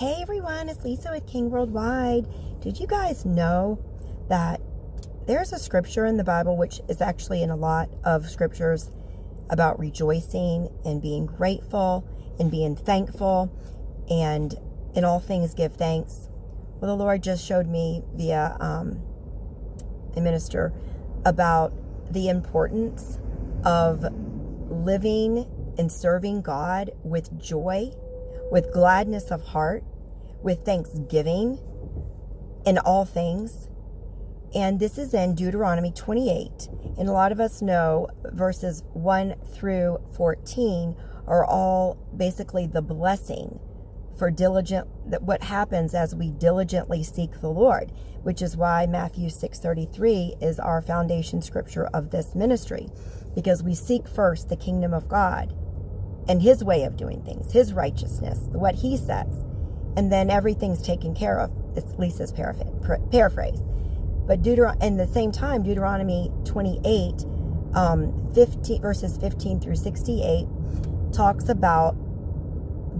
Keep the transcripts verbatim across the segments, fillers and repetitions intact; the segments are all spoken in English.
Hey everyone, it's Lisa with King Worldwide. Did you guys know that there's a scripture in the Bible, which is actually in a lot of scriptures, about rejoicing and being grateful and being thankful and in all things give thanks? Well, the Lord just showed me via um, a minister about the importance of living and serving God with joy, with gladness of heart, with thanksgiving in all things. And this is in Deuteronomy twenty-eight. And a lot of us know verses one through fourteen are all basically the blessing for diligent, what happens as we diligently seek the Lord, which is why Matthew six thirty-three is our foundation scripture of this ministry, because we seek first the kingdom of God and his way of doing things, his righteousness, what he says, and then everything's taken care of. It's Lisa's paraphrase. But Deuteron- in the same time, Deuteronomy twenty-eight, um, fifteen, verses fifteen through sixty-eight, talks about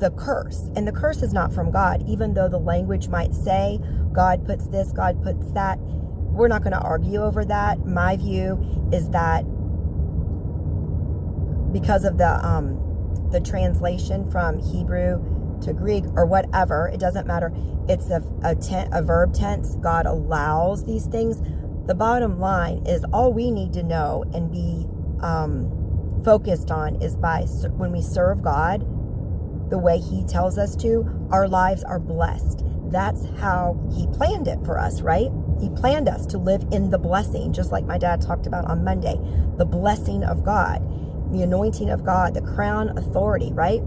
the curse. And the curse is not from God, even though the language might say, God puts this, God puts that. We're not going to argue over that. My view is that because of the um, the translation from Hebrew to Greek or whatever, it doesn't matter. It's a, a, ten, a verb tense. God allows these things. The bottom line is all we need to know and be um, focused on is by when we serve God the way he tells us to, our lives are blessed. That's how he planned it for us, right? He planned us to live in the blessing, just like my dad talked about on Monday, the blessing of God, the anointing of God, the crown authority, right?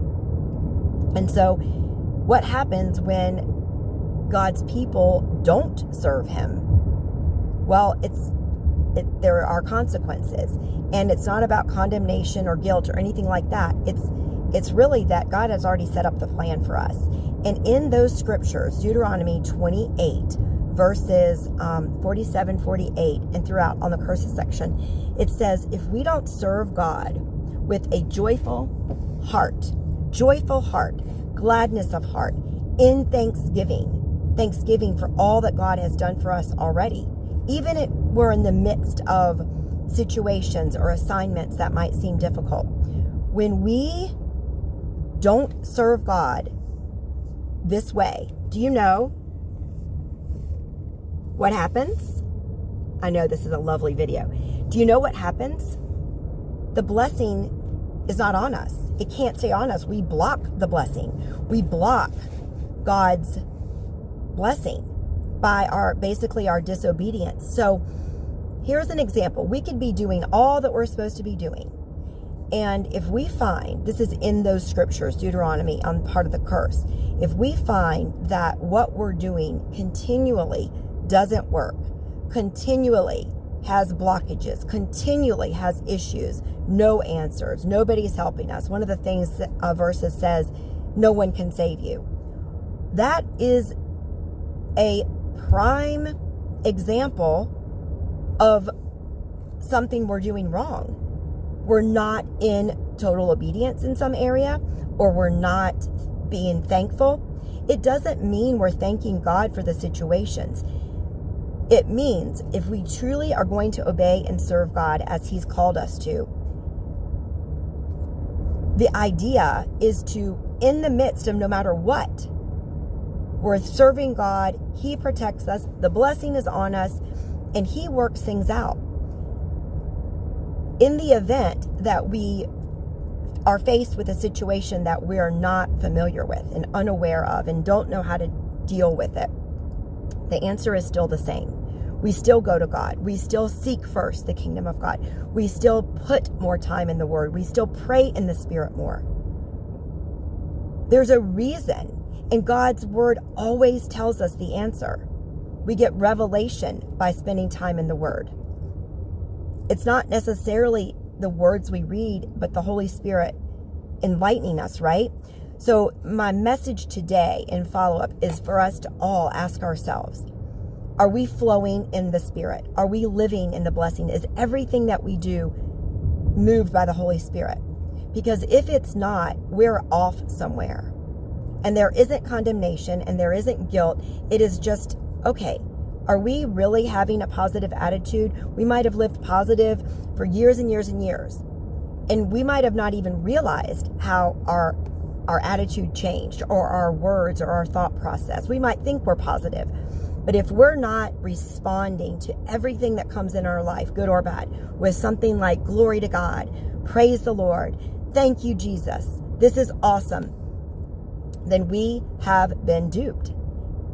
And so what happens when God's people don't serve him? Well, it's it, there are consequences. And it's not about condemnation or guilt or anything like that. It's, it's really that God has already set up the plan for us. And in those scriptures, Deuteronomy twenty-eight, verses um, forty-seven, forty-eight, and throughout on the curses section, it says, if we don't serve God with a joyful heart, joyful heart, gladness of heart, in thanksgiving, thanksgiving for all that God has done for us already, even if we're in the midst of situations or assignments that might seem difficult, when we don't serve God this way, do you know what happens? I know this is a lovely video. Do you know what happens? The blessing is not on us. It can't stay on us. We block the blessing. We block God's blessing by our, basically our disobedience. So here's an example. We could be doing all that we're supposed to be doing. And if we find, this is in those scriptures, Deuteronomy, on part of the curse, if we find that what we're doing continually doesn't work, continually has blockages, continually has issues, no answers, nobody's helping us. One of the things that uh, verses says, no one can save you. That is a prime example of something we're doing wrong. We're not in total obedience in some area, or we're not being thankful. It doesn't mean we're thanking God for the situations. It means if we truly are going to obey and serve God as he's called us to, the idea is to, in the midst of no matter what, we're serving God, he protects us, the blessing is on us, and he works things out. In the event that we are faced with a situation that we are not familiar with and unaware of and don't know how to deal with it, the answer is still the same. We still go to God. We still seek first the kingdom of God. We still put more time in the word. We still pray in the spirit more. There's a reason, and God's word always tells us the answer. We get revelation by spending time in the word. It's not necessarily the words we read, but the Holy Spirit enlightening us, right? So my message today in follow-up is for us to all ask ourselves, are we flowing in the Spirit? Are we living in the blessing? Is everything that we do moved by the Holy Spirit? Because if it's not, we're off somewhere. and there isn't condemnation and there isn't guilt. It is just, okay, are we really having a positive attitude? We might have lived positive for years and years and years, and we might have not even realized how our our attitude changed, or our words, or our thought process. We might think we're positive, but if we're not responding to everything that comes in our life, good or bad, with something like glory to God, praise the Lord, thank you, Jesus, this is awesome, then we have been duped.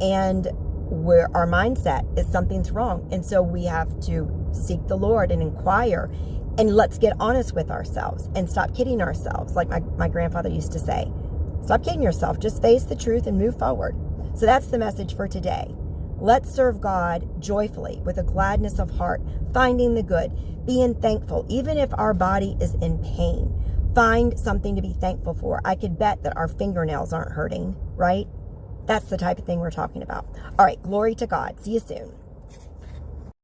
And where our mindset is something's wrong. And so we have to seek the Lord and inquire, and let's get honest with ourselves and stop kidding ourselves. Like my, my grandfather used to say, stop kidding yourself, just face the truth and move forward. So that's the message for today. Let's serve God joyfully with a gladness of heart, finding the good, being thankful, even if our body is in pain. Find something to be thankful for. I could bet that our fingernails aren't hurting, right? That's the type of thing we're talking about. All right, glory to God. See you soon.